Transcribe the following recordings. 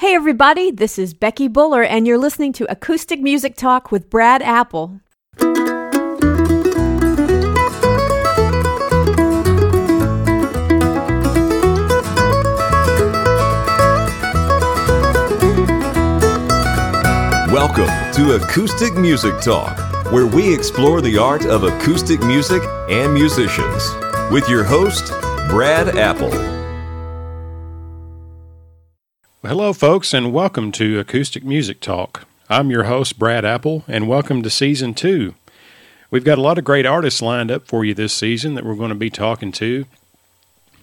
Hey everybody, this is Becky Buller and you're listening to Acoustic Music Talk with Brad Apple. Welcome to Acoustic Music Talk, where we explore the art of acoustic music and musicians, with your host, Brad Apple. Hello, folks, and welcome to Acoustic Music Talk. I'm your host, Brad Apple, and welcome to Season 2. We've got a lot of great artists lined up for you this season that we're going to be talking to.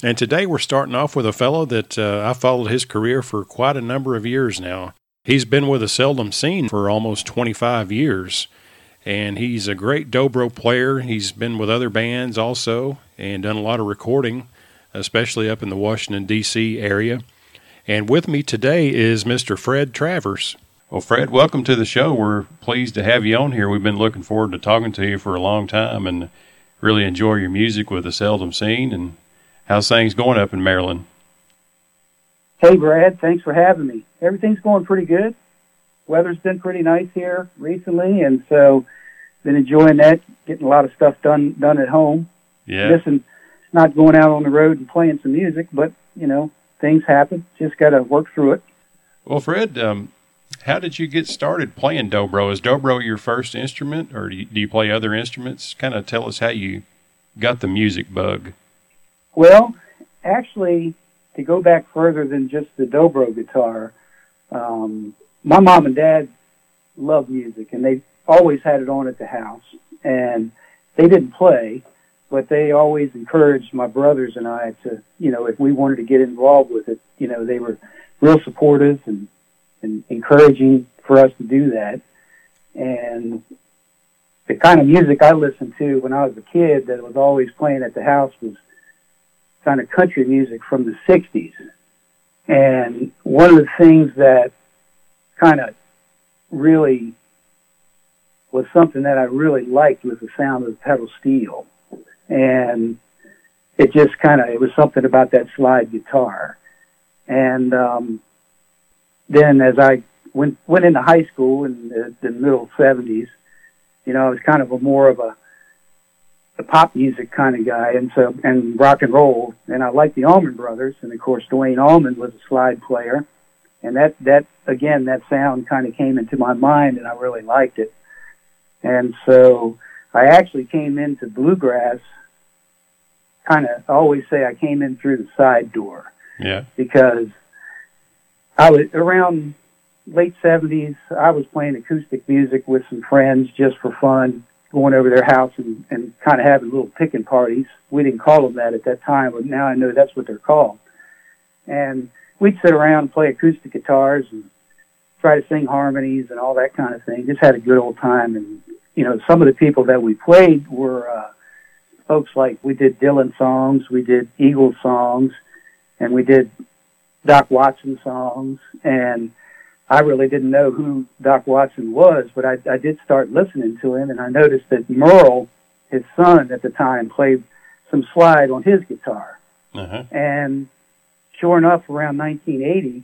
And today we're starting off with a fellow that I followed his career for quite a number of years now. He's been with a Seldom Scene for almost 25 years. And he's a great Dobro player. He's been with other bands also and done a lot of recording, especially up in the Washington, D.C. area. And with me today is Mr. Fred Travers. Well, Fred, welcome to the show. We're pleased to have you on here. We've been looking forward to talking to you for a long time and really enjoy your music with the Seldom Scene. And how's things going up in Maryland? Hey, Brad. Thanks for having me. Everything's going pretty good. Weather's been pretty nice here recently, and so been enjoying that, getting a lot of stuff done at home. Yeah. Listen, not going out on the road and playing some music, but, you know, things happen. Just got to work through it. Well, Fred, how did you get started playing Dobro? Is Dobro your first instrument, or do you play other instruments? Kind of tell us how you got the music bug. Well, actually, to go back further than just the Dobro guitar, my mom and dad loved music, and they always had it on at the house. And they didn't play, but they always encouraged my brothers and I to, you know, if we wanted to get involved with it, you know, they were real supportive and encouraging for us to do that. And the kind of music I listened to when I was a kid that was always playing at the house was kind of country music from the 60s. And one of the things that kind of really was something that I really liked was the sound of the pedal steel. And it just kind of, it was something about that slide guitar. And then as I went into high school in the middle 70s, you know, I was kind of a pop music kind of guy, and rock and roll. And I liked the Allman Brothers. And of course, Duane Allman was a slide player. And that sound kind of came into my mind, and I really liked it. And so I actually came into bluegrass, kind of always say I came in through the side door. Yeah. Because I was around late 70s, I was playing acoustic music with some friends just for fun, going over their house and kind of having little picking parties. We didn't call them that at that time, but now I know that's what they're called. And we'd sit around and play acoustic guitars and try to sing harmonies and all that kind of thing. Just had a good old time. And, you know, some of the people that we played were folks like, we did Dylan songs, we did Eagles songs, and we did Doc Watson songs. And I really didn't know who Doc Watson was, but I did start listening to him. And I noticed that Merle, his son at the time, played some slide on his guitar. Uh-huh. And sure enough, around 1980,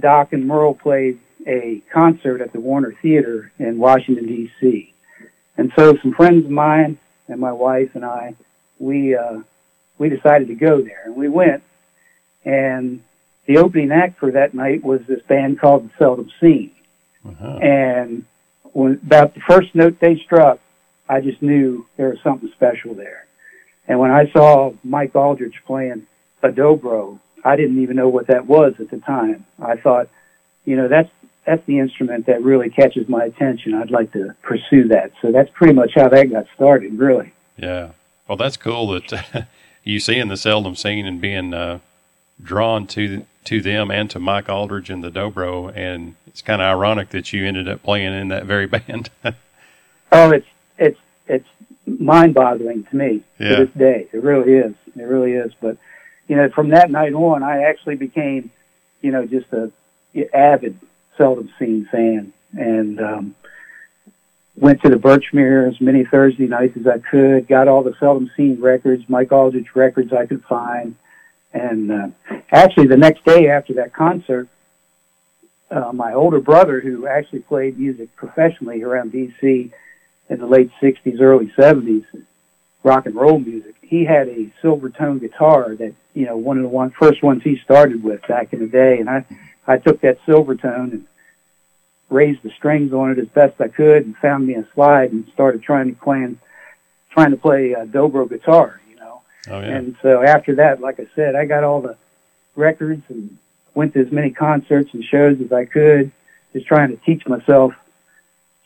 Doc and Merle played a concert at the Warner Theater in Washington, D.C. And so some friends of mine and my wife and I, we decided to go there. And we went, and the opening act for that night was this band called the Seldom Scene. Uh-huh. And about the first note they struck, I just knew there was something special there. And when I saw Mike Aldridge playing a Dobro, I didn't even know what that was at the time. I thought, you know, that's the instrument that really catches my attention. I'd like to pursue that. So that's pretty much how that got started, really. Yeah. Well, that's cool that you seeing the Seldom Scene and being drawn to them and to Mike Aldridge and the Dobro. And it's kind of ironic that you ended up playing in that very band. Oh, it's mind-boggling to me to this day. It really is. It really is. But you know, from that night on, I actually became, you know, just a avid Seldom Scene fan, and went to the Birchmere as many Thursday nights as I could, got all the Seldom Scene records, Mike Aldridge records I could find, And actually, the next day after that concert, my older brother, who actually played music professionally around D.C. in the late 60s, early 70s, rock and roll music, he had a Silvertone guitar that, you know, one of the first ones he started with back in the day. And I took that Silvertone and raised the strings on it as best I could and found me a slide and started trying to play Dobro guitar, you know. Oh, yeah. And so after that, like I said, I got all the records and went to as many concerts and shows as I could, just trying to teach myself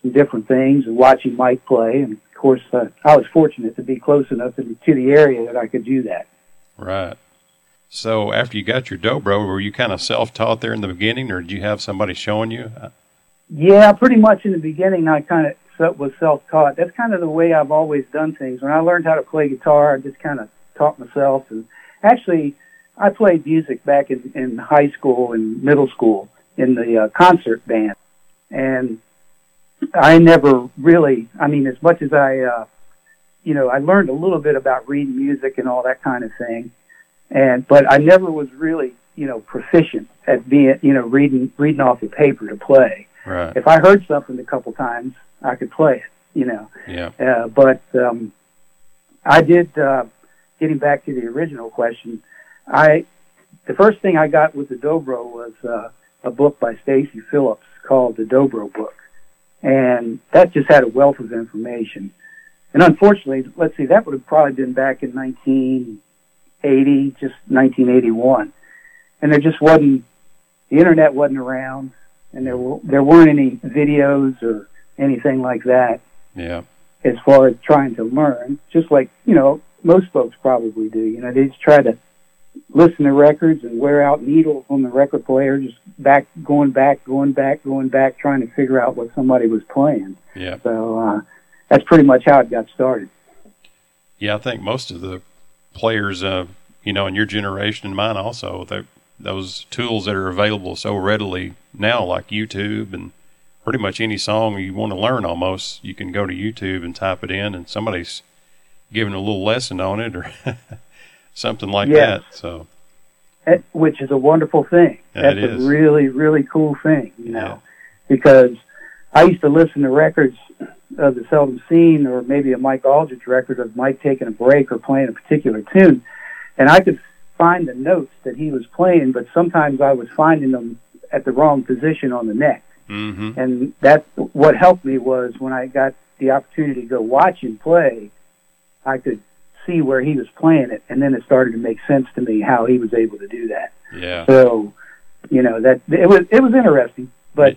some different things and watching Mike play. And, of course, I was fortunate to be close enough to the area that I could do that. Right. So after you got your Dobro, were you kind of self-taught there in the beginning, or did you have somebody showing you? Yeah, pretty much in the beginning I kind of was self-taught. That's kind of the way I've always done things. When I learned how to play guitar, I just kind of taught myself. And actually, I played music back in high school and middle school in the concert band. And I never really, I mean, as much as I, you know, I learned a little bit about reading music and all that kind of thing. But I never was really, you know, proficient at being, you know, reading off the paper to play. Right. If I heard something a couple times, I could play it, you know. Yeah. But I did, getting back to the original question, the first thing I got with the Dobro was a book by Stacy Phillips called The Dobro Book. And that just had a wealth of information. And unfortunately, let's see, that would have probably been back in 1980, just 1981. And there just wasn't, the internet wasn't around. And there weren't any videos or anything like that. Yeah. As far as trying to learn, just like, you know, most folks probably do. You know, they just try to listen to records and wear out needles on the record player, just going back, trying to figure out what somebody was playing. Yeah. So that's pretty much how it got started. Yeah, I think most of the players, you know, in your generation and mine also, those tools that are available so readily now, like YouTube, and pretty much any song you want to learn almost, you can go to YouTube and type it in, and somebody's giving a little lesson on it or something like yes. that. So, which is a wonderful thing. That's a really, really cool thing, you know, because I used to listen to records of the Seldom Scene or maybe a Mike Aldridge record of Mike taking a break or playing a particular tune, and I could find the notes that he was playing, but sometimes I was finding them at the wrong position on the neck. Mm-hmm. And that what helped me was when I got the opportunity to go watch him play, I could see where he was playing it, and then it started to make sense to me how he was able to do that. Yeah. So, you know, that it was interesting, but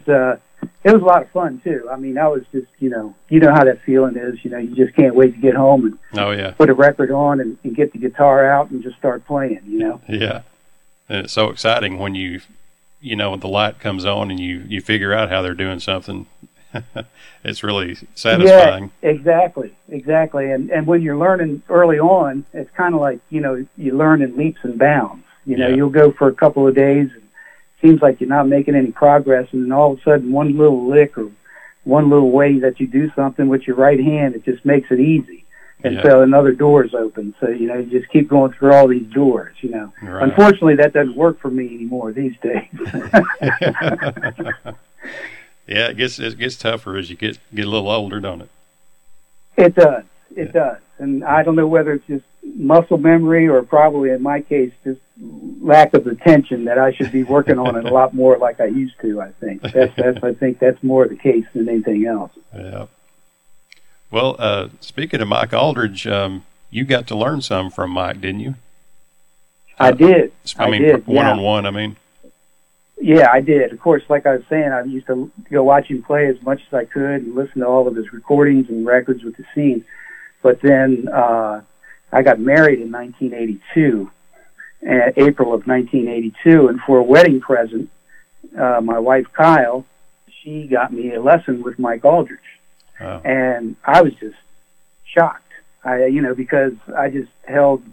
it was a lot of fun too. I mean, I was just, you know how that feeling is, you know, you just can't wait to get home and put a record on and get the guitar out and just start playing, you know? Yeah. And it's so exciting when you know, the light comes on and you figure out how they're doing something. It's really satisfying. Yeah, exactly. And when you're learning early on, it's kind of like, you know, you learn in leaps and bounds. You know, you'll go for a couple of days and seems like you're not making any progress, and then all of a sudden one little lick or one little way that you do something with your right hand, it just makes it easy. And so another door's open. So, you know, you just keep going through all these doors, you know. Right. Unfortunately, that doesn't work for me anymore these days. Yeah, it gets tougher as you get a little older, don't it? It does. It does. And I don't know whether it's just muscle memory or probably, in my case, just lack of attention that I should be working on it a lot more like I used to, I think. I think that's more the case than anything else. Yeah. Well, speaking of Mike Aldridge, you got to learn some from Mike, didn't you? I did. I mean, one-on-one, I mean. Yeah, I did. Of course, like I was saying, I used to go watch him play as much as I could and listen to all of his recordings and records with the scene. But then I got married in 1982, April of 1982, and for a wedding present, my wife, Kyle, she got me a lesson with Mike Aldridge. Wow. And I was just shocked, because I just held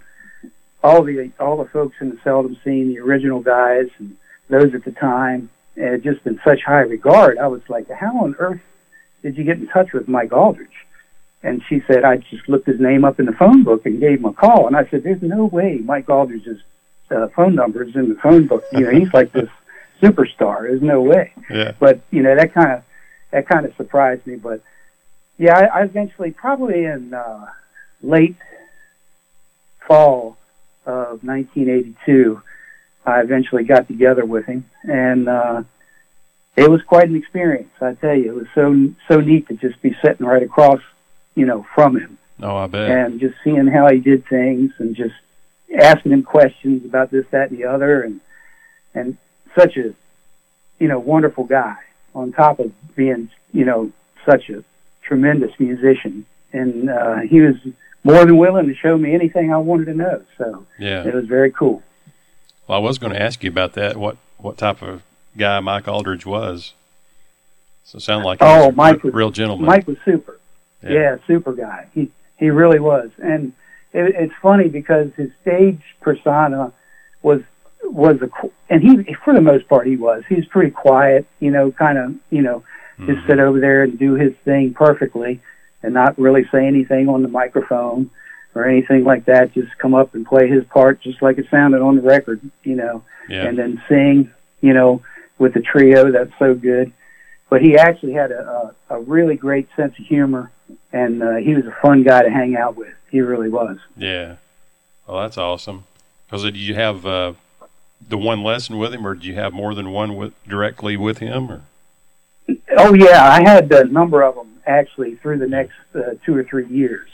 all the folks in the Seldom Scene, the original guys and those at the time, and just in such high regard. I was like, how on earth did you get in touch with Mike Aldridge? And she said, I just looked his name up in the phone book and gave him a call. And I said, there's no way Mike Aldridge is phone numbers in the phone book. You know, he's like this superstar. There's no way. Yeah. But you know, that kind of surprised me. But yeah, I eventually, probably in late fall of 1982, I eventually got together with him, and it was quite an experience. I tell you, it was so neat to just be sitting right across, you know, from him. Oh, I bet. And just seeing how he did things, and just asking him questions about this, that, and the other, and such a, you know, wonderful guy. On top of being, you know, such a tremendous musician, and he was more than willing to show me anything I wanted to know. So yeah, it was very cool. Well, I was going to ask you about that. What type of guy Mike Aldridge was? So it sounded like he was a real gentleman. Mike was super. Yeah, super guy. He really was. And it's funny because his stage persona was, and he for the most part he was pretty quiet, you know, kind of, you know, mm-hmm. just sit over there and do his thing perfectly and not really say anything on the microphone or anything like that, just come up and play his part just like it sounded on the record, you know, yeah. and then sing, you know, with the trio. That's so good. But he actually had a really great sense of humor, and he was a fun guy to hang out with. He really was. Yeah. Well, that's awesome. Because did you have the one lesson with him, or did you have more than one directly with him? Or? Oh, yeah. I had a number of them, actually, through the next 2 or 3 years.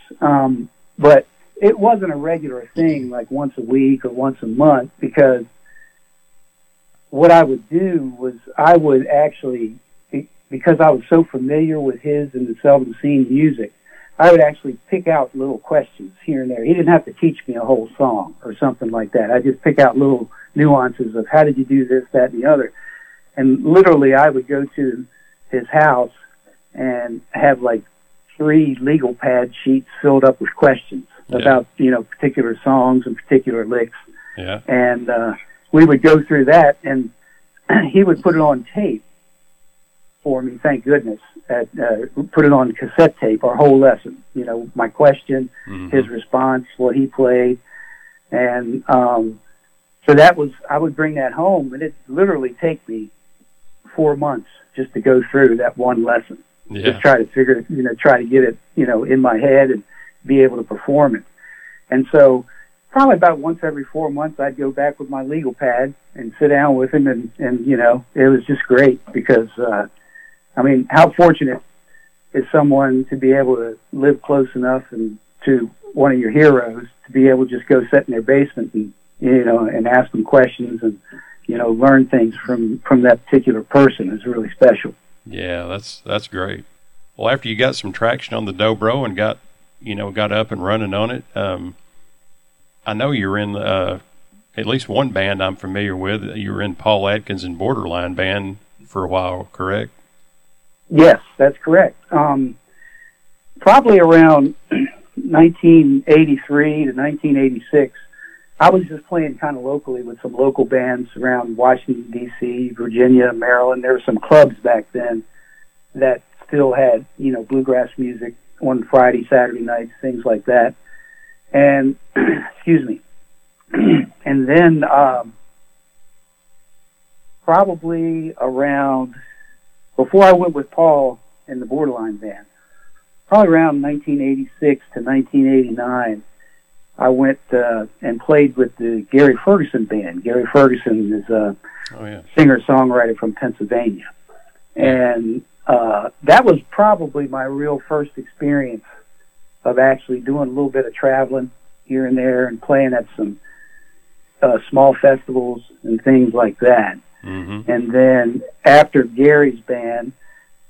But it wasn't a regular thing, like once a week or once a month, because what I would do was I would actually, because I was so familiar with his and the Seldom Scene music, I would actually pick out little questions here and there. He didn't have to teach me a whole song or something like that. I just pick out little nuances of how did you do this, that, and the other. And literally I would go to his house and have like 3 legal pad sheets filled up with questions yeah. about, you know, particular songs and particular licks. Yeah. And we would go through that, and he would put it on tape for me, thank goodness, put it on cassette tape, our whole lesson, you know, my question, mm-hmm. his response, what he played. And so that was, I would bring that home, and it literally take me 4 months just to go through that one lesson. Yeah. Just try to figure it, you know, try to get it, you know, in my head and be able to perform it. And so probably about once every 4 months, I'd go back with my legal pad and sit down with him, and you know, it was just great because, I mean, how fortunate is someone to be able to live close enough and to one of your heroes to be able to just go sit in their basement and, you know, and ask them questions and, you know, learn things from that particular person is really special. Yeah, that's great. Well, after you got some traction on the Dobro and got up and running on it, I know you're in at least one band I'm familiar with. You were in Paul Adkins and Borderline band for a while, correct? Yes, that's correct. Probably around 1983 to 1986, I was just playing kind of locally with some local bands around Washington, D.C., Virginia, Maryland. There were some clubs back then that still had, you know, bluegrass music on Friday, Saturday nights, things like that. And, excuse me, and then probably around, before I went with Paul and the Borderline band, probably around 1986 to 1989, I went and played with the Gary Ferguson band. Gary Ferguson is a singer-songwriter from Pennsylvania. And that was probably my real first experience of actually doing a little bit of traveling here and there and playing at some small festivals and things like that. Mm-hmm. And then after Gary's band,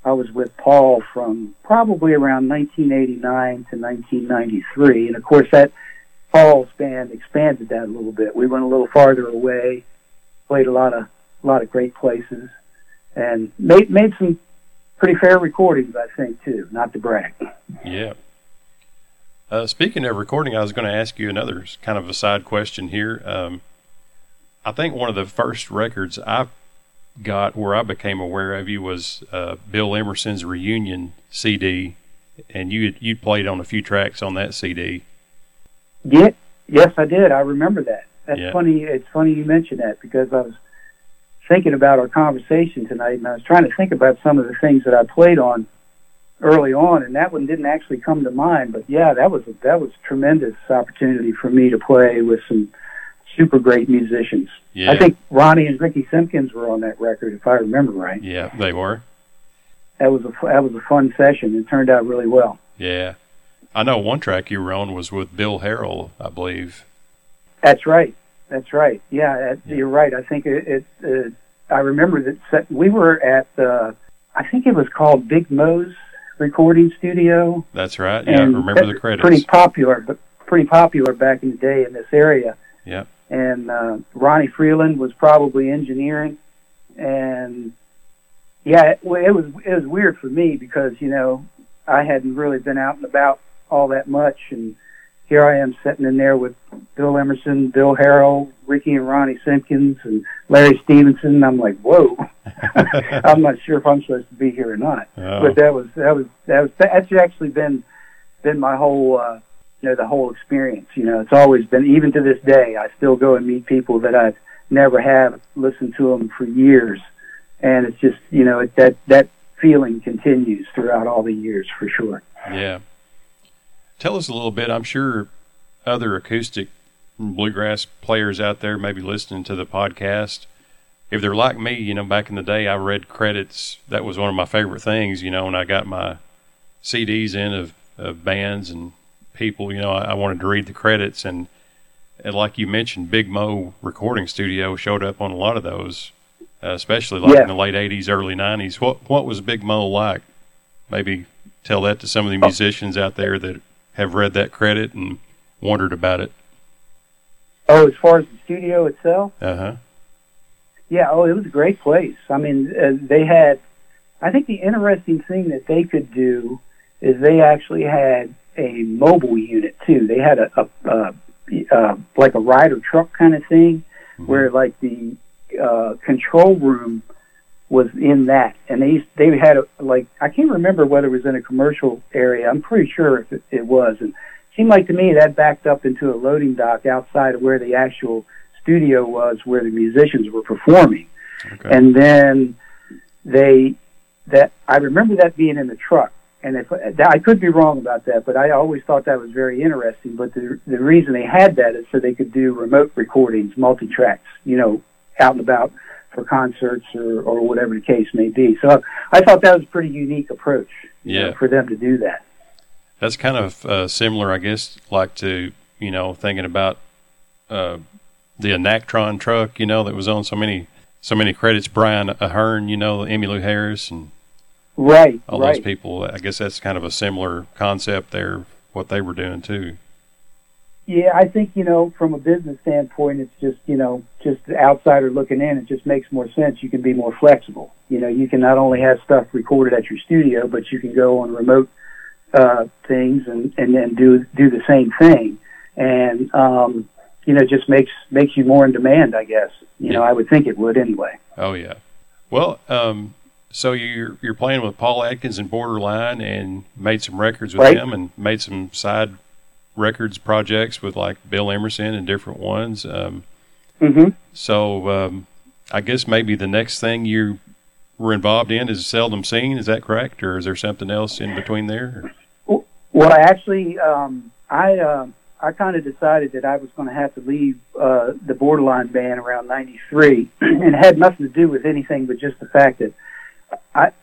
I was with Paul from probably around 1989 to 1993. And, of course, that Paul's band expanded that a little bit. We went a little farther away, played a lot of great places, and made some pretty fair recordings, I think, too, not to brag. Yeah. Speaking of recording, I was going to ask you another kind of a side question here. I think one of the first records I got where I became aware of you was Bill Emerson's Reunion CD, and you played on a few tracks on that CD. Yes, I did. I remember that. That's funny. It's funny you mentioned that, because I was thinking about our conversation tonight, and I was trying to think about some of the things that I played on early on, and that one didn't actually come to mind. But yeah, that was a tremendous opportunity for me to play with some super great musicians. Yeah. I think Ronnie and Ricky Simpkins were on that record, if I remember right. Yeah, they were. That was a fun session. It turned out really well. Yeah. I know one track you were on was with Bill Harrell, I believe. That's right. Yeah, you're right. I think I remember that we were at, I think it was called Big Mo's Recording Studio. That's right. Yeah, and I remember the credits. Pretty popular back in the day in this area. Yeah. And Ronnie Freeland was probably engineering, and yeah, it was weird for me because, you know, I hadn't really been out and about all that much, and here I am sitting in there with Bill Emerson, Bill Harrell, Ricky and Ronnie Simpkins, and Larry Stevenson, and I'm like, whoa, I'm not sure if I'm supposed to be here or not. Oh. But that's actually been my whole, the whole experience. You know, it's always been, even to this day, I still go and meet people that I've never have listened to them for years, and it's just, you know, that feeling continues throughout all the years for sure. Yeah. Tell us a little bit. I'm sure other acoustic bluegrass players out there may be listening to the podcast. If they're like me, you know, back in the day, I read credits. That was one of my favorite things, you know, when I got my CDs in of bands and people, you know, I wanted to read the credits. And like you mentioned, Big Mo Recording Studio showed up on a lot of those, especially like in the late 80s, early 90s. What was Big Mo like? Maybe tell that to some of the musicians out there that have read that credit and wondered about it. Oh, as far as the studio itself? Uh-huh. Yeah, it was a great place. I mean, they had, I think the interesting thing that they could do is they actually had a mobile unit, too. They had like a rider truck kind of thing, mm-hmm. where, like, the control room was in that, and they had I can't remember whether it was in a commercial area. I'm pretty sure it was, and it seemed like to me that backed up into a loading dock outside of where the actual studio was, where the musicians were performing. Okay. And then I remember that being in the truck, and if I could be wrong about that, but I always thought that was very interesting. But the reason they had that is so they could do remote recordings, multi-tracks, you know, out and about for concerts or whatever the case may be. So I thought that was a pretty unique approach for them to do that. That's kind of similar, I guess, like to, you know, thinking about the Enactron truck, you know, that was on so many credits, Brian Ahern, you know, Emmylou Harris and all those people. I guess that's kind of a similar concept there, what they were doing too. Yeah, I think, you know, from a business standpoint, it's just, you know, just the outsider looking in, it just makes more sense. You can be more flexible. You know, you can not only have stuff recorded at your studio, but you can go on remote things and then do the same thing. And, you know, just makes you more in demand, I guess. You know, I would think it would anyway. Oh, yeah. Well, so you're playing with Paul Adkins and Borderline and made some records with him and made some side records projects with like Bill Emerson and different ones. So I guess maybe the next thing you were involved in is Seldom Scene. Is that correct? Or is there something else in between there? Well, actually, I kind of decided that I was going to have to leave the Borderline band around 93, and it had nothing to do with anything but just the fact that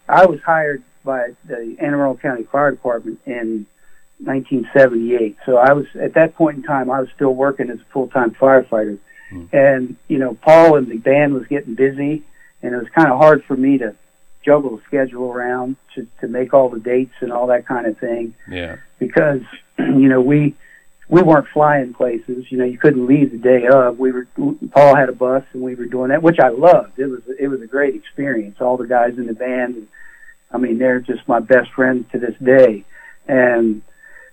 I was hired by the Anne Arundel County Fire Department in 1978. So I was, at that point in time, I was still working as a full-time firefighter. Mm. And, you know, Paul and the band was getting busy, and it was kind of hard for me to juggle the schedule around to make all the dates and all that kind of thing. Yeah. Because, you know, we weren't flying places. You know, you couldn't leave the day of. Paul had a bus, and we were doing that, which I loved. It was a great experience. All the guys in the band, and, I mean, they're just my best friends to this day.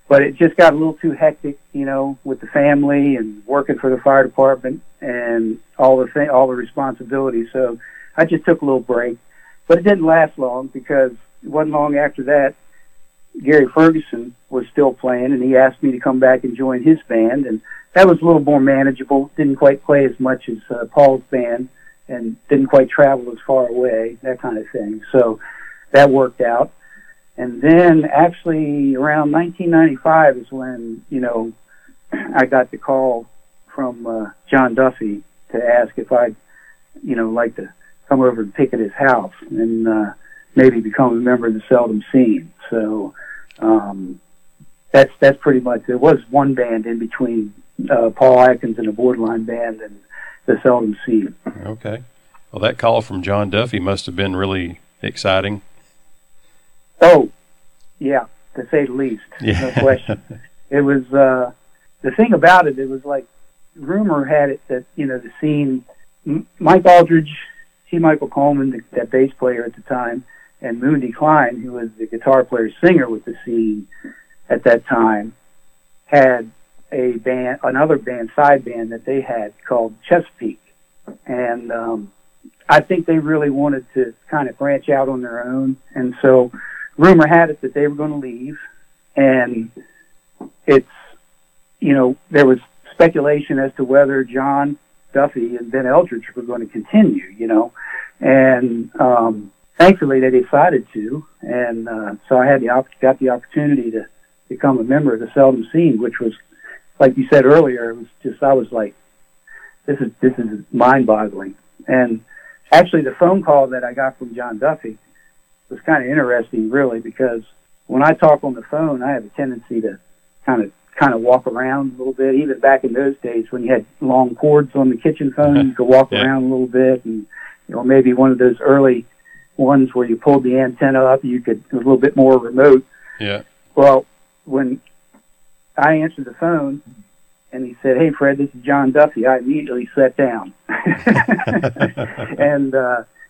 But it just got a little too hectic, you know, with the family and working for the fire department and all the responsibilities. So I just took a little break, but it didn't last long, because it wasn't long after that Gary Ferguson was still playing, and he asked me to come back and join his band, and that was a little more manageable. Didn't quite play as much as Paul's band, and didn't quite travel as far away, that kind of thing. So that worked out. And then actually around 1995 is when, you know, I got the call from John Duffey to ask if I'd, you know, like to come over and pick at his house and maybe become a member of the Seldom Scene. So that's pretty much, there was one band in between Paul Adkins and the Borderline band and the Seldom Scene. Okay. Well, that call from John Duffey must have been really exciting. Oh, yeah, to say the least, yeah. No question. It was, the thing about it, it was like, rumor had it that, you know, the scene, Mike Aldridge, T. Michael Coleman, that bass player at the time, and Moondy Klein, who was the guitar player singer with the scene at that time, had a band, another band, side band that they had called Chesapeake. And I think they really wanted to kind of branch out on their own. And so rumor had it that they were going to leave. And it's, you know, there was speculation as to whether John Duffey and Ben Eldridge were going to continue, you know. And thankfully they decided to. And so I had got the opportunity to become a member of the Seldom Scene, which was, like you said earlier, it was just, I was like, this is mind-boggling. And actually the phone call that I got from John Duffey was kind of interesting, really, because when I talk on the phone, I have a tendency to kind of walk around a little bit. Even back in those days when you had long cords on the kitchen phone, you could walk around a little bit, and you know, maybe one of those early ones where you pulled the antenna up, you could, it was a little bit more remote. Yeah. Well, when I answered the phone and he said, "Hey Fred, this is John Duffey," I immediately sat down. And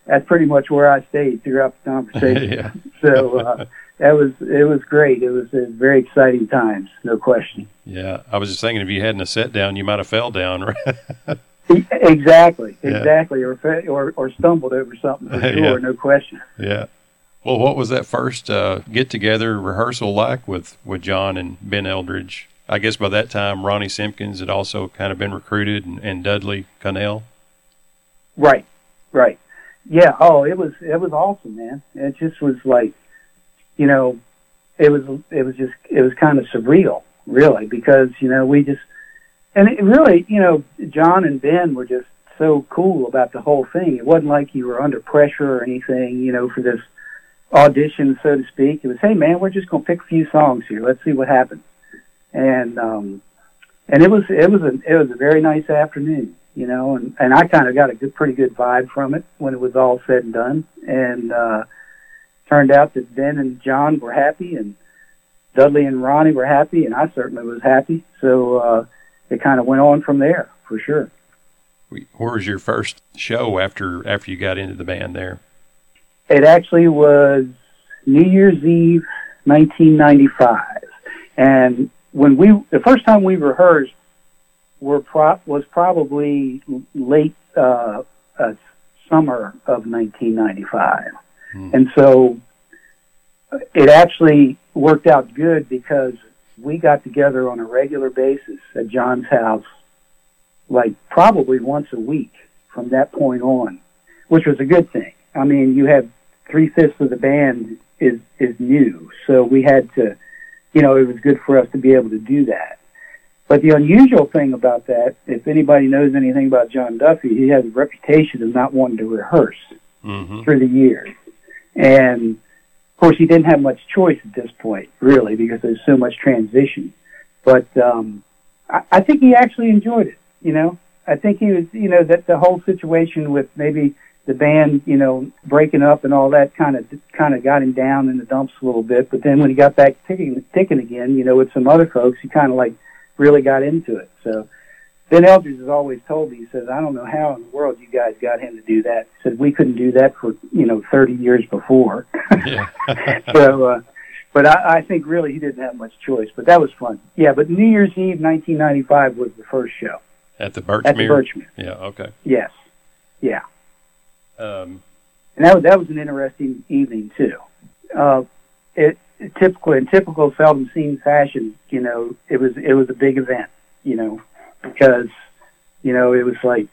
that's pretty much where I stayed throughout the conversation. Yeah. So it was great. It was a very exciting times, no question. Yeah, I was just thinking if you hadn't sat down, you might have fell down, right? Exactly, yeah. or stumbled over something for sure, yeah. No question. Yeah. Well, what was that first get-together rehearsal like with John and Ben Eldridge? I guess by that time, Ronnie Simpkins had also kind of been recruited, and Dudley Connell. Right. Yeah. Oh, it was awesome, man. It just was like, you know, it was kind of surreal, really, because, you know, we just, and it really, you know, John and Ben were just so cool about the whole thing. It wasn't like you were under pressure or anything, you know, for this audition, so to speak. It was, hey man, we're just gonna pick a few songs here, let's see what happens. And it was a very nice afternoon, you know, and I kind of got a pretty good vibe from it when it was all said and done. And turned out that Ben and John were happy, and Dudley and Ronnie were happy, and I certainly was happy. So it kind of went on from there, for sure. Where was your first show after you got into the band there? It actually was New Year's Eve, 1995, and when the first time we rehearsed was probably late summer of 1995, and so it actually worked out good because we got together on a regular basis at John's house, like probably once a week from that point on, which was a good thing. I mean, you had 3/5 of the band is new, so we had to, you know, it was good for us to be able to do that. But the unusual thing about that, if anybody knows anything about John Duffey, he has a reputation of not wanting to rehearse through the years. And, of course, he didn't have much choice at this point, really, because there's so much transition. But I think he actually enjoyed it, you know. I think he was, you know, that the whole situation with maybe the band, you know, breaking up and all that kind of got him down in the dumps a little bit. But then when he got back ticking again, you know, with some other folks, he kind of like really got into it. So Ben Eldridge has always told me, he says, "I don't know how in the world you guys got him to do that." He said, "We couldn't do that for, you know, 30 years before." Yeah. So, but I think really he didn't have much choice, but that was fun. Yeah, but New Year's Eve, 1995 was the first show. At the Birchmere? At the Birchmere. Yeah, okay. Yes, yeah. And that was an interesting evening too. It in typical Seldom Scene fashion, you know, it was a big event, you know, because, you know, it was like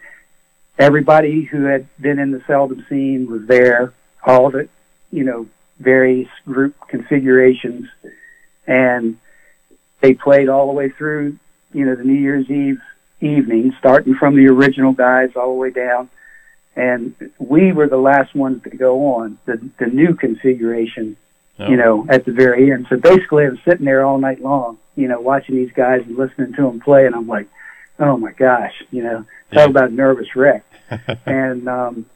everybody who had been in the Seldom Scene was there, all the, you know, various group configurations, and they played all the way through, you know, the New Year's Eve evening, starting from the original guys all the way down. And we were the last ones to go on, the new configuration, you know, at the very end. So basically I was sitting there all night long, you know, watching these guys and listening to them play, and I'm like, oh, my gosh, you know, talk about nervous wreck. And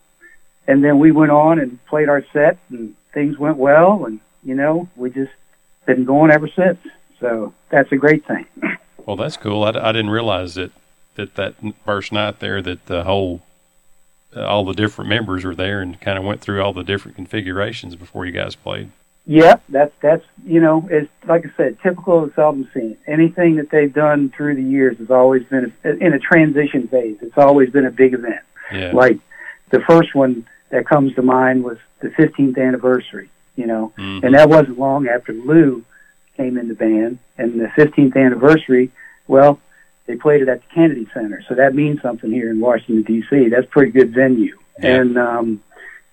then we went on and played our set, and things went well, and, you know, we just been going ever since. So that's a great thing. Well, that's cool. I didn't realize that first night there that the whole... all the different members were there and kind of went through all the different configurations before you guys played. Yeah, that's you know, it's like I said, typical of the Seldom Scene. Anything that they've done through the years has always been in a transition phase. It's always been a big event. Yeah. Like the first one that comes to mind was the 15th anniversary, you know, and that wasn't long after Lou came in the band. And the 15th anniversary, well, they played it at the Kennedy Center, so that means something here in Washington, D.C. That's a pretty good venue. Yeah. And, of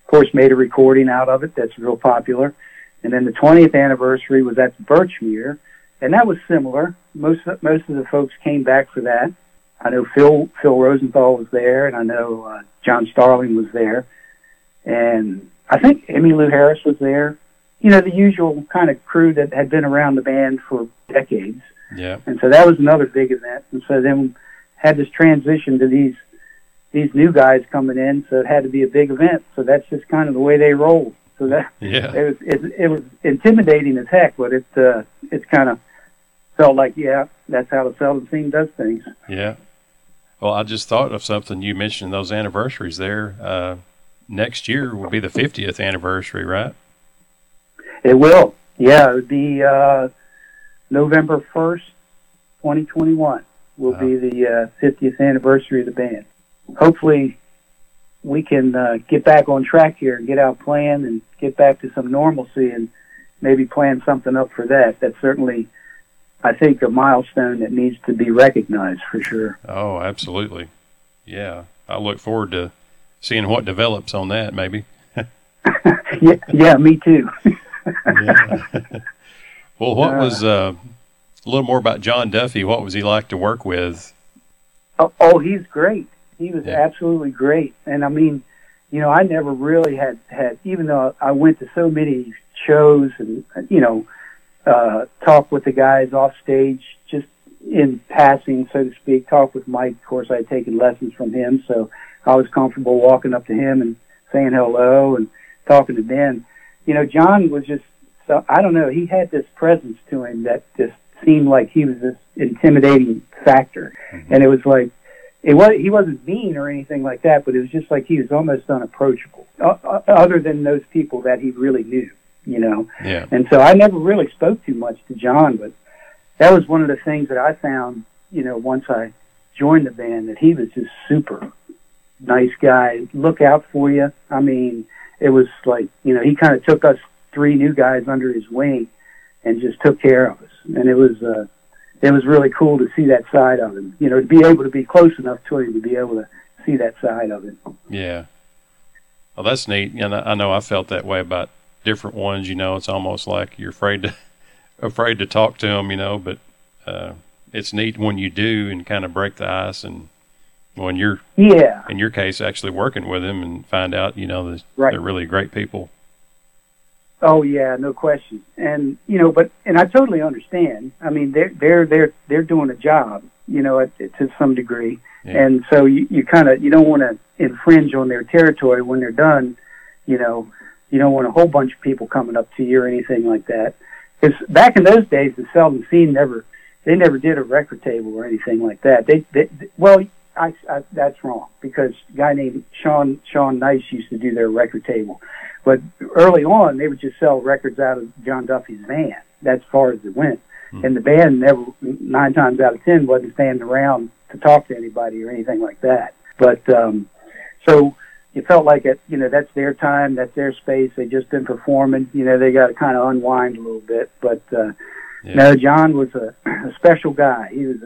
course, made a recording out of it that's real popular. And then the 20th anniversary was at Birchmere, and that was similar. Most of the folks came back for that. I know Phil Rosenthal was there, and I know John Starling was there. And I think Emmylou Harris was there. You know, the usual kind of crew that had been around the band for decades. Yeah, and so that was another big event, and so then we had this transition to these new guys coming in, so it had to be a big event. So that's just kind of the way they rolled. So that it was intimidating as heck, but it kind of felt like that's how the Seldom Scene does things. Yeah. Well, I just thought of something you mentioned those anniversaries there. Next year will be the 50th anniversary, right? It will. Yeah, it would be. November 1st, 2021 will be the 50th anniversary of the band. Hopefully we can get back on track here and get out playing and get back to some normalcy and maybe plan something up for that. That's certainly, I think, a milestone that needs to be recognized for sure. Oh, absolutely. Yeah. I look forward to seeing what develops on that maybe. yeah, me too. Well, what was a little more about John Duffey? What was he like to work with? Oh, he's great. He was absolutely great. And I mean, you know, I never really had, even though I went to so many shows and, you know, talk with the guys off stage, just in passing, so to speak, talk with Mike. Of course, I had taken lessons from him, so I was comfortable walking up to him and saying hello and talking to Ben. You know, John was just, I don't know, he had this presence to him that just seemed like he was this intimidating factor. Mm-hmm. And it was like, he wasn't mean or anything like that, but it was just like he was almost unapproachable, other than those people that he really knew, you know. Yeah. And so I never really spoke too much to John, but that was one of the things that I found, you know, once I joined the band, that he was just super nice guy, look out for you. I mean, it was like, you know, he kind of took us three new guys under his wing and just took care of us. And it was really cool to see that side of him, you know, to be able to be close enough to him to be able to see that side of it. Yeah. Well, that's neat. And I know I felt that way about different ones, you know, it's almost like you're afraid to talk to them, you know, but, it's neat when you do and kind of break the ice, and when you're, in your case, actually working with them and find out, you know, they're really great people. Oh yeah, no question. And you know, but I totally understand. I mean, they're doing a job, you know, to some degree, and so you kind of, you don't want to infringe on their territory when they're done. You know, you don't want a whole bunch of people coming up to you or anything like that. Because back in those days, the Seldom Scene never did a record table or anything like that. Well, that's wrong, because a guy named Sean Nice used to do their record table. But early on, they would just sell records out of John Duffey's van. That's as far as it went. Mm. And the band never, 9 times out of 10, wasn't standing around to talk to anybody or anything like that. But so it felt like it, you know, that's their time, that's their space. They've just been performing, you know, they got to kind of unwind a little bit. But no, John was a special guy. He was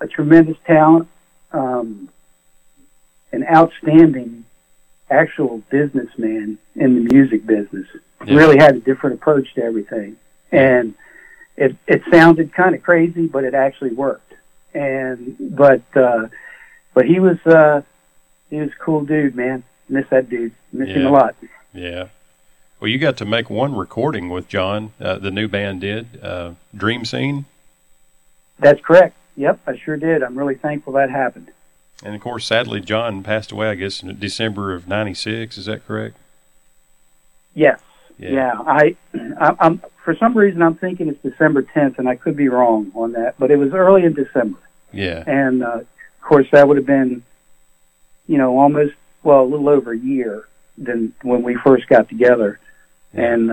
a tremendous talent, an outstanding actual businessman in the music business. Yeah. Really had a different approach to everything, and it sounded kind of crazy, but it actually worked. And but he was a cool dude, man. Miss that dude. Miss him a lot. Yeah. Well, you got to make one recording with John. The new band did, Dream Scene. That's correct. Yep, I sure did. I'm really thankful that happened. And, of course, sadly, John passed away, I guess, in December of 96. Is that correct? Yes. Yeah. I'm for some reason, I'm thinking it's December 10th, and I could be wrong on that, but it was early in December. Yeah. And, of course, that would have been, you know, almost, well, a little over a year than when we first got together. Yeah. And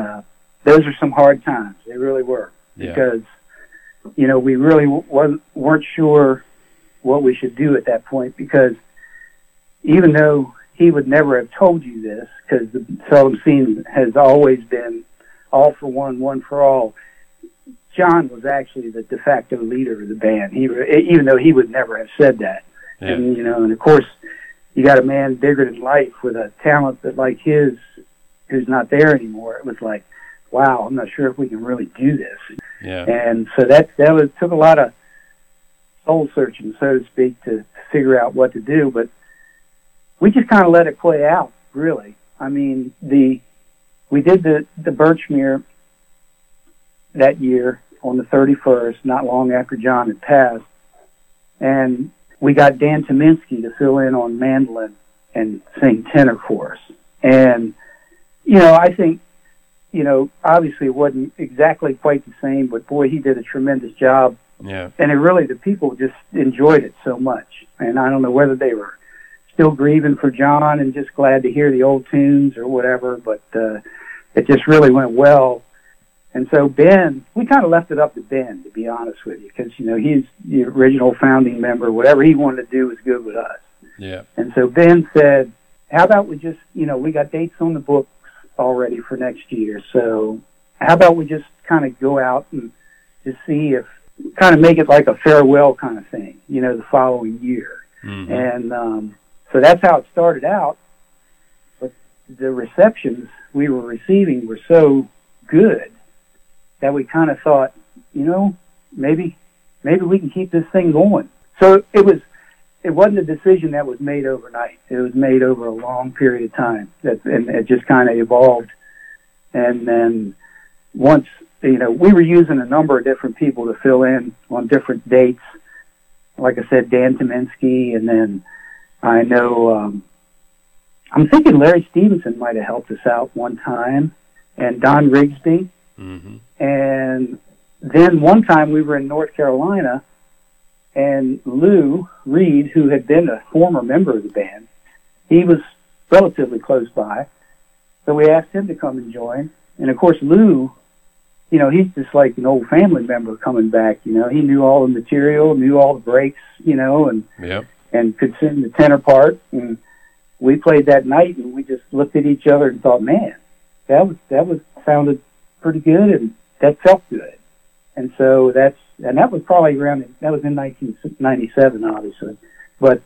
those are some hard times. They really were. Yeah. Because, you know, we really weren't sure what we should do at that point, because even though he would never have told you this, because the Seldom Scene has always been all for one, one for all, John was actually the de facto leader of the band, even though he would never have said that. Yeah. And, you know, and of course, you got a man bigger than life with a talent that like his, who's not there anymore. It was like, wow, I'm not sure if we can really do this. Yeah. And so that took a lot of soul searching, so to speak, to figure out what to do, but we just kind of let it play out, really. I mean, we did the Birchmere that year on the 31st, not long after John had passed, and we got Dan Tyminski to fill in on mandolin and sing tenor for us. And, you know, I think, you know, obviously it wasn't exactly quite the same, but boy, he did a tremendous job. Yeah. And it really, the people just enjoyed it so much. And I don't know whether they were still grieving for John and just glad to hear the old tunes or whatever, but it just really went well. And so Ben, we kind of left it up to Ben, to be honest with you, because, you know, he's the original founding member. Whatever he wanted to do was good with us. Yeah. And so Ben said, how about we just, you know, we got dates on the books already for next year, so how about we just kind of go out and just see if, kind of make it like a farewell kind of thing, you know, the following year. Mm-hmm. And so that's how it started out. But the receptions we were receiving were so good that we kind of thought, you know, maybe we can keep this thing going. So it wasn't a decision that was made overnight. It was made over a long period of time, and it just kind of evolved. And then once, you know, we were using a number of different people to fill in on different dates. Like I said, Dan Tyminski, and then I know, I'm thinking Larry Stevenson might have helped us out one time, and Don Rigsby. Mm-hmm. And then one time we were in North Carolina, and Lou Reed, who had been a former member of the band, he was relatively close by, so we asked him to come and join. And, of course, Lou, you know, he's just like an old family member coming back, you know. He knew all the material, knew all the breaks, you know, and could sing the tenor part. And we played that night, and we just looked at each other and thought, man, that sounded pretty good, and that felt good. And so that was probably that was in 1997, obviously. But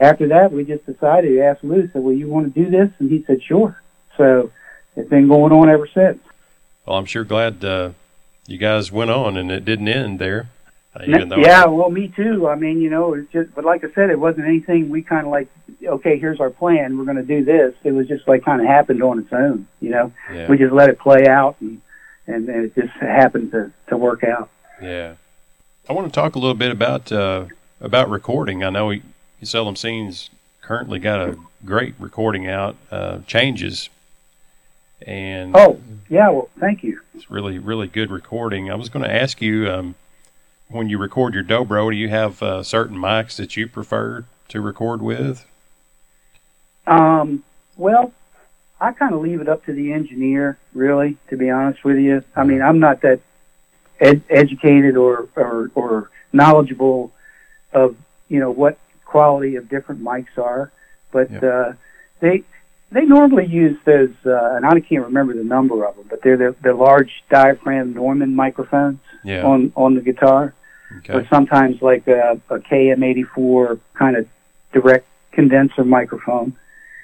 after that, we just decided to ask Lou, said, well, you want to do this? And he said, sure. So it's been going on ever since. Well, I'm sure glad you guys went on and it didn't end there. Me too. I mean, you know, it's just, but like I said, it wasn't anything we kind of like, okay, here's our plan, we're going to do this. It was just like kind of happened on its own, you know. Yeah. We just let it play out, and it just happened to work out. Yeah. I want to talk a little bit about recording. I know Seldom Scene's currently got a great recording out, Changes. And thank you. It's really, really good recording. I was going to ask you, when you record your Dobro, do you have certain mics that you prefer to record with? Well, I kind of leave it up to the engineer, really, to be honest with you. I mean, I'm not that educated or knowledgeable of, you know, what quality of different mics are. But yep. They normally use those, and I can't remember the number of them, but they're the large diaphragm Norman microphones on the guitar. Okay. Or sometimes like a KM84 kind of direct condenser microphone.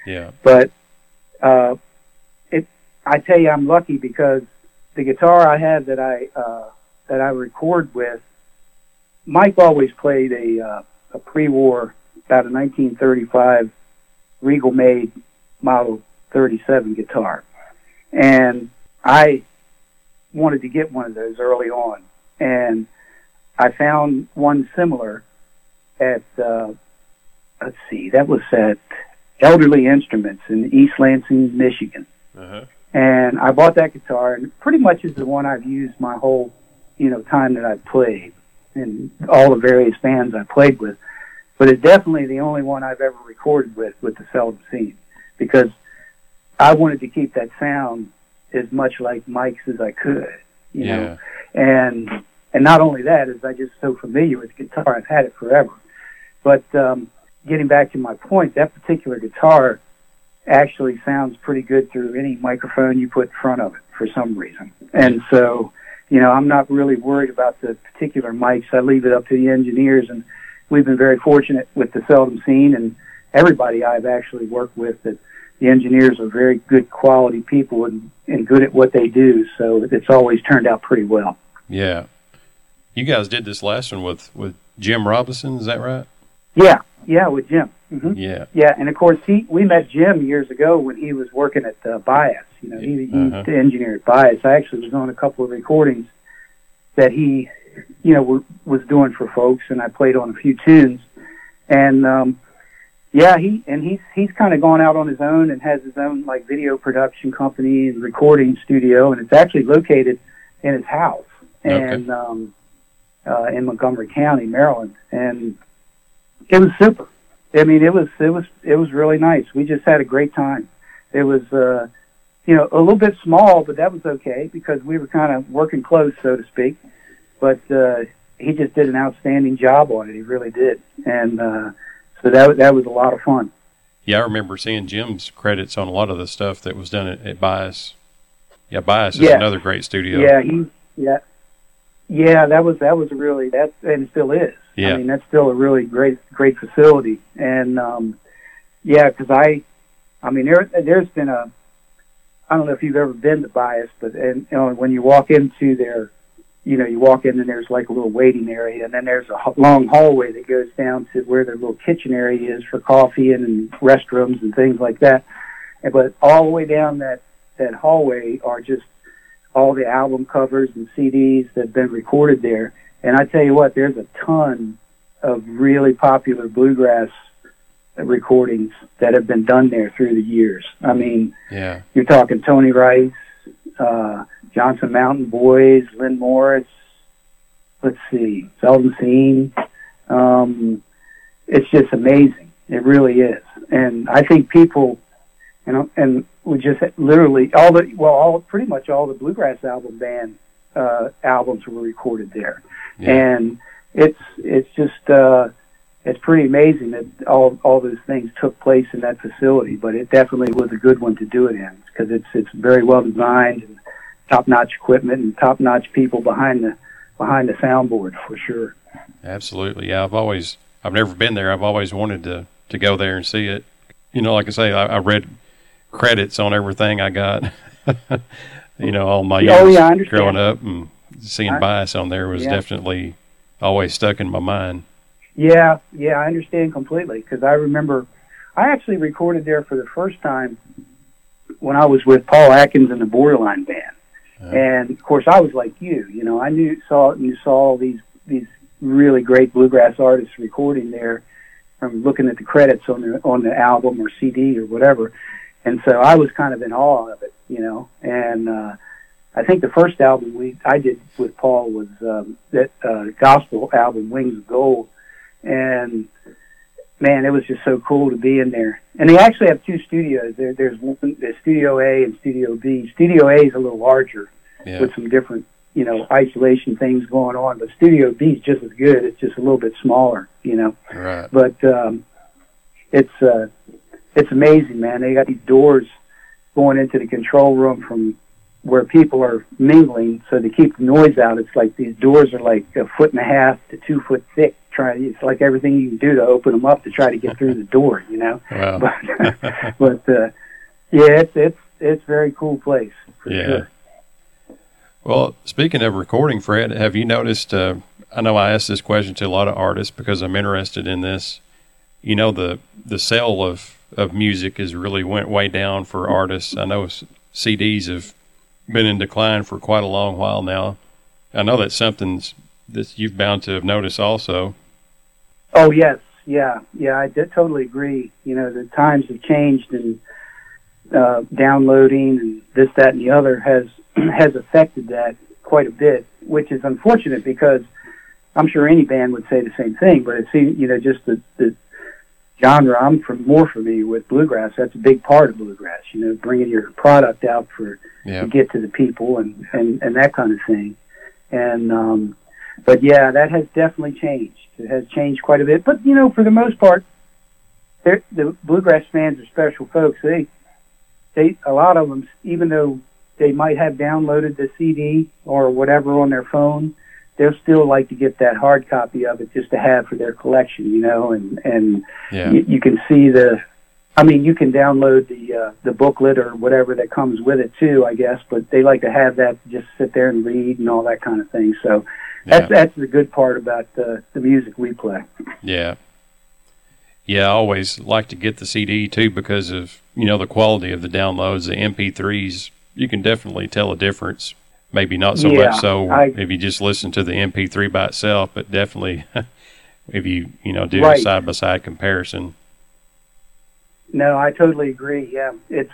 Yeah. But I tell you, I'm lucky because the guitar I have that I record with, Mike always played a pre-war, about a 1935 Regal-made Model 37 guitar, and I wanted to get one of those early on, and I found one similar at that was at Elderly Instruments in East Lansing, Michigan. Uh-huh. And I bought that guitar, and pretty much is the one I've used my whole time that I've played in all the various bands I played with, but it's definitely the only one I've ever recorded with the Seldom Scene, because I wanted to keep that sound as much like Mike's as I could, you know. And not only that, is I just so familiar with the guitar, I've had it forever. But getting back to my point, that particular guitar actually sounds pretty good through any microphone you put in front of it for some reason. And so, I'm not really worried about the particular mics. I leave it up to the engineers, and we've been very fortunate with the Seldom Scene, and everybody I've actually worked with, that the engineers are very good quality people and good at what they do, so it's always turned out pretty well. Yeah. You guys did this last one with Jim Robinson, is that right? Yeah, with Jim. Mm-hmm. Yeah, and of course, we met Jim years ago when he was working at Bias. He's the engineer at Bias. I actually was on a couple of recordings that he, was doing for folks, and I played on a few tunes, and he's kind of gone out on his own and has his own like video production company and recording studio, and it's actually located in his house and in Montgomery County, Maryland, and it was super. I mean, it was really nice. We just had a great time. It was a little bit small, but that was okay because we were kind of working close, so to speak. But he just did an outstanding job on it. He really did, and. So that was a lot of fun. Yeah, I remember seeing Jim's credits on a lot of the stuff that was done at Bias. Yeah, Bias is another great studio. Yeah, that was really that, and still is. Yeah. I mean, that's still a really great facility, and because there's been a, I don't know if you've ever been to Bias, but when you walk into their, you walk in and there's like a little waiting area, and then there's a long hallway that goes down to where their little kitchen area is for coffee and restrooms and things like that. But all the way down that hallway are just all the album covers and CDs that have been recorded there. And I tell you what, there's a ton of really popular bluegrass recordings that have been done there through the years. I mean, you're talking Tony Rice, Johnson Mountain Boys, Lynn Morris, Seldom Scene. It's just amazing. It really is. And I think people, and we just literally, pretty much all the bluegrass album band albums were recorded there. Yeah. And it's just, it's pretty amazing that all those things took place in that facility, but it definitely was a good one to do it in because it's very well designed and top-notch equipment and top-notch people behind the soundboard for sure. Absolutely, yeah. I've never been there. I've always wanted to go there and see it. Like I say, I read credits on everything I got. All my years growing up, and seeing Bias on there was definitely always stuck in my mind. Yeah, I understand completely because I remember I actually recorded there for the first time when I was with Paul Adkins and the Borderline band. And of course, I was like you. I saw these really great bluegrass artists recording there, from looking at the credits on the album or CD or whatever. And so I was kind of in awe of it, And I think the first album I did with Paul was that gospel album, Wings of Gold. And man, it was just so cool to be in there. And they actually have two studios. There's Studio A and Studio B. Studio A is a little larger with some different, isolation things going on. But Studio B is just as good. It's just a little bit smaller. Right. But it's it's amazing, man. They got these doors going into the control room from where people are mingling, so to keep the noise out. It's like these doors are like 1.5 foot to 2 foot thick. It's like everything you can do to open them up to try to get through the door, you know. Wow. But yeah, it's very cool place for sure. Well, speaking of recording, Fred, have you noticed? I know I ask this question to a lot of artists because I'm interested in this. You know, the sale of music has really went way down for artists. I know CDs have been in decline for quite a long while now. I know that's something that you've bound to have noticed also. Oh, yes. Yeah, I totally agree. You know, the times have changed, and downloading and this, that, and the other has affected that quite a bit, which is unfortunate because I'm sure any band would say the same thing, but it seems, you know, just the genre, I'm more familiar with bluegrass. That's a big part of bluegrass, you know, bringing your product out to get to the people and that kind of thing. And, but yeah, that has definitely changed. It has changed quite a bit. But, you know, for the most part, the bluegrass fans are special folks. They a lot of them, even though they might have downloaded the CD or whatever on their phone, they'll still like to get that hard copy of it just to have for their collection, you know. And you can see you can download the booklet or whatever that comes with it too, I guess. But they like to have that to just sit there and read and all that kind of thing. So that's the good part about the music we play. Yeah. Yeah, I always like to get the CD too because of, you know, the quality of the downloads, the MP3s. You can definitely tell a difference. Maybe not so much so if you just listen to the MP3 by itself, but definitely if you do a side-by-side comparison. No, I totally agree. Yeah, it's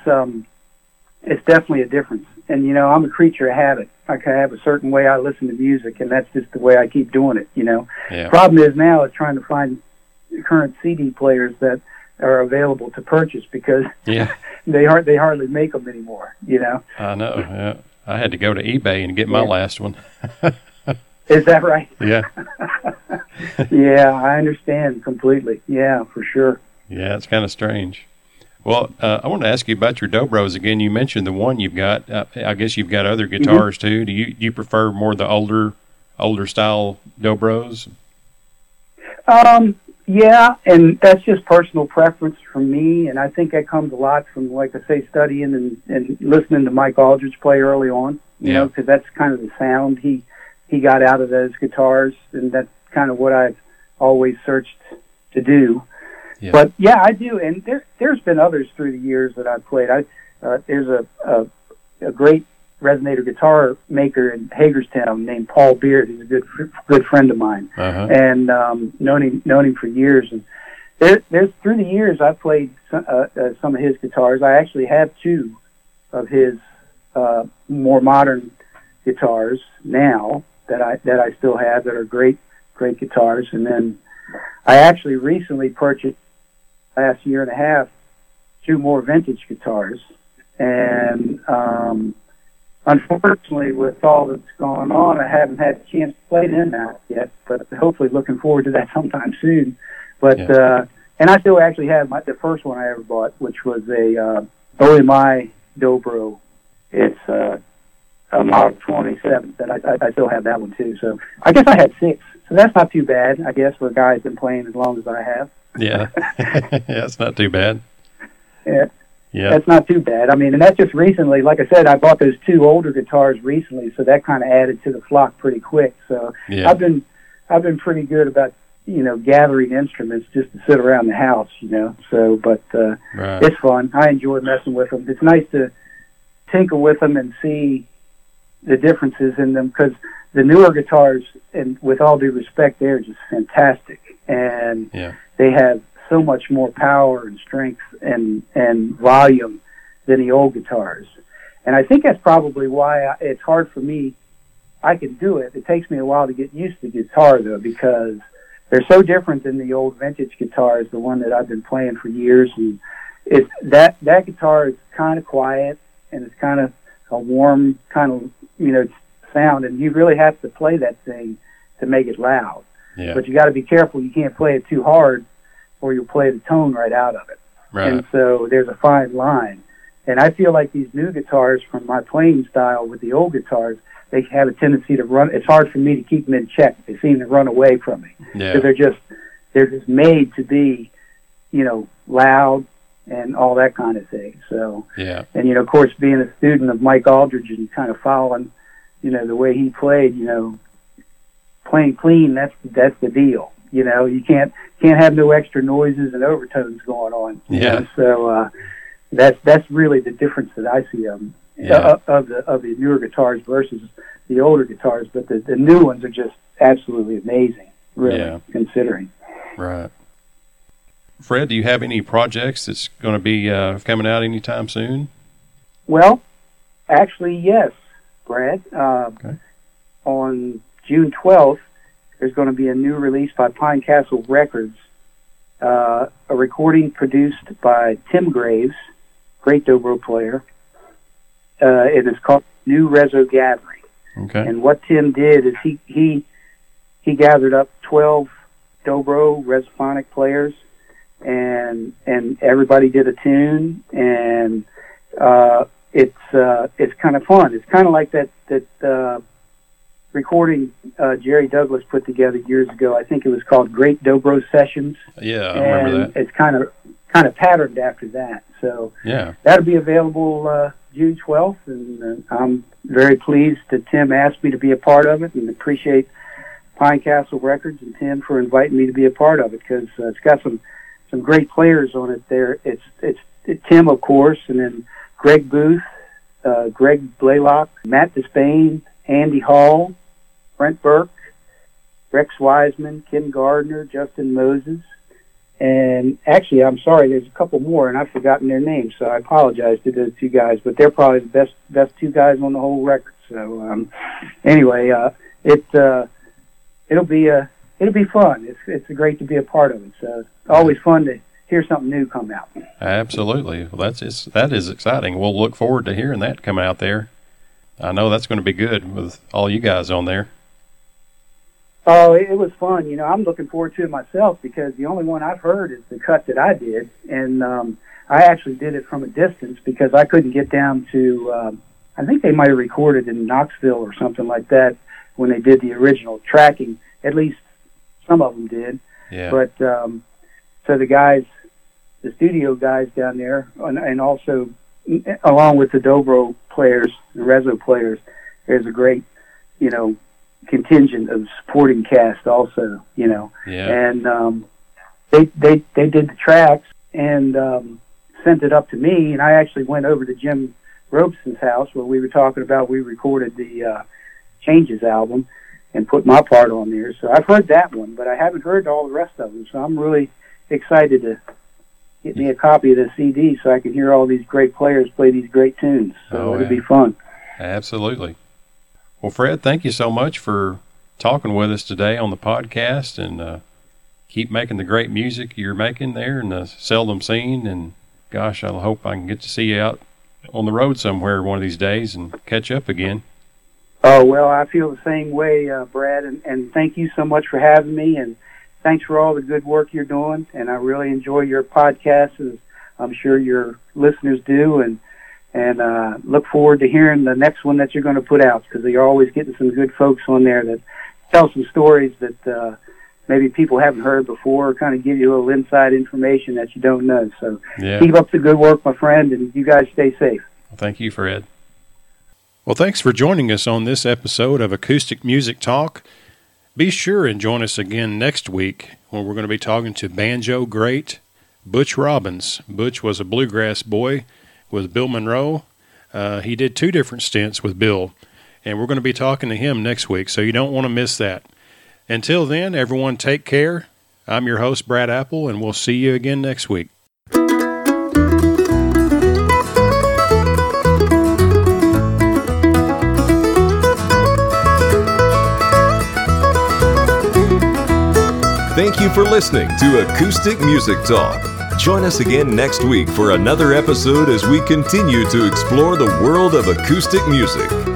definitely a difference. And, you know, I'm a creature of habit. Like, I have a certain way I listen to music, and that's just the way I keep doing it, you know. Yeah. The problem is now is trying to find current CD players that are available to purchase because they hardly make them anymore, you know. I know, yeah. I had to go to eBay and get my last one. Is that right? Yeah. Yeah, I understand completely. Yeah, for sure. Yeah, it's kind of strange. Well, I want to ask you about your Dobros again. You mentioned the one you've got. I guess you've got other guitars too. Do you prefer more the older style Dobros? Yeah, and that's just personal preference for me, and I think that comes a lot from, like I say, studying and listening to Mike Aldridge play early on, you know, because that's kind of the sound he got out of those guitars, and that's kind of what I've always searched to do. Yeah. But, yeah, I do, and there's been others through the years that I've played. There's a great resonator guitar maker in Hagerstown named Paul Beard. He's a good friend of mine, and known him for years. And there's through the years I've played some of his guitars. I actually have two of his more modern guitars now that I still have that are great guitars. And then I actually recently purchased last year and a half two more vintage guitars, and unfortunately, with all that's gone on, I haven't had a chance to play them now yet, but hopefully looking forward to that sometime soon. But and I still actually have the first one I ever bought, which was a OMI Dobro. It's a Model 27, and I still have that one too. So I guess I had six, so that's not too bad, I guess, for a guy who's been playing as long as I have. Yeah, that's not too bad. Yeah. Yeah. That's not too bad. I mean, and that's just recently. Like I said, I bought those two older guitars recently, so that kind of added to the flock pretty quick. So I've been pretty good about, you know, gathering instruments just to sit around the house, you know. So, but it's fun. I enjoy messing with them. It's nice to tinker with them and see the differences in them because the newer guitars, and with all due respect, they're just fantastic, and they have so much more power and strength and volume than the old guitars. And I think that's probably why it's hard for me. I can do it. It takes me a while to get used to the guitar, though, because they're so different than the old vintage guitars, the one that I've been playing for years. And it's that guitar is kind of quiet, and it's kind of a warm kind of, you know, sound, and you really have to play that thing to make it loud. Yeah. But you got to be careful. You can't play it too hard, or you'll play the tone right out of it. Right. And so there's a fine line. And I feel like these new guitars from my playing style with the old guitars, they have a tendency to run. It's hard for me to keep them in check. They seem to run away from me. Yeah. They're just made to be, you know, loud and all that kind of thing. So, yeah. And, you know, of course, being a student of Mike Aldridge and kind of following, you know, the way he played, you know, playing clean, that's the deal. You know, you can't have no extra noises and overtones going on. Yeah. Know? So that's really the difference that I see of the newer guitars versus the older guitars. But the new ones are just absolutely amazing, really, considering. Right. Fred, do you have any projects that's going to be coming out anytime soon? Well, actually, yes, Brad. Okay. On June 12th, there's going to be a new release by Pine Castle Records, a recording produced by Tim Graves, great dobro player. It is called New Rezo Gathering. Okay. And what Tim did is he gathered up 12 dobro resophonic players, and everybody did a tune, and it's kind of fun. It's kind of like that recording Jerry Douglas put together years ago. I think it was called Great Dobro Sessions. Yeah, I remember that. It's kind of patterned after that. So yeah, that'll be available June 12th, and I'm very pleased that Tim asked me to be a part of it, and appreciate Pine Castle Records and Tim for inviting me to be a part of it, because it's got some great players on it there. It's Tim, of course, and then Greg Booth, Greg Blaylock, Matt Despain, Andy Hall, Brent Burke, Rex Wiseman, Kim Gardner, Justin Moses, and actually, I'm sorry, there's a couple more, and I've forgotten their names, so I apologize to those two guys, but they're probably the best two guys on the whole record. So anyway, it'll be fun. It's great to be a part of it. So it's always fun to hear something new come out. Absolutely. Well, that is exciting. We'll look forward to hearing that come out there. I know that's going to be good with all you guys on there. Oh, it was fun. You know, I'm looking forward to it myself, because the only one I've heard is the cut that I did, and I actually did it from a distance because I couldn't get down to. I think they might have recorded in Knoxville or something like that when they did the original tracking. At least some of them did. Yeah. But so the studio guys down there, and also along with the dobro players, the rezo players, there's a great, you know, contingent of supporting cast also, you know. Yeah. And they did the tracks and sent it up to me, and I actually went over to Jim Robeson's house where we were talking about we recorded the Changes album and put my part on there. So I've heard that one, but I haven't heard all the rest of them, so I'm really excited to get me a copy of the CD so I can hear all these great players play these great tunes. So it'll be fun. Absolutely. Well, Fred, thank you so much for talking with us today on the podcast, and keep making the great music you're making there in the Seldom Scene. And gosh, I hope I can get to see you out on the road somewhere one of these days and catch up again. Oh, well, I feel the same way, Brad, and thank you so much for having me, and thanks for all the good work you're doing, and I really enjoy your podcast, as I'm sure your listeners do, and look forward to hearing the next one that you're going to put out, because you're always getting some good folks on there that tell some stories that maybe people haven't heard before, or kind of give you a little inside information that you don't know. So keep up the good work, my friend, and you guys stay safe. Well, thank you, Fred. Well, thanks for joining us on this episode of Acoustic Music Talk. Be sure and join us again next week when we're going to be talking to banjo great Butch Robbins. Butch was a bluegrass boy with Bill Monroe. He did two different stints with Bill, and we're going to be talking to him next week, so you don't want to miss that. Until then, everyone take care. I'm your host, Brad Apple, and we'll see you again next week. Thank you for listening to Acoustic Music Talk. Join us again next week for another episode as we continue to explore the world of acoustic music.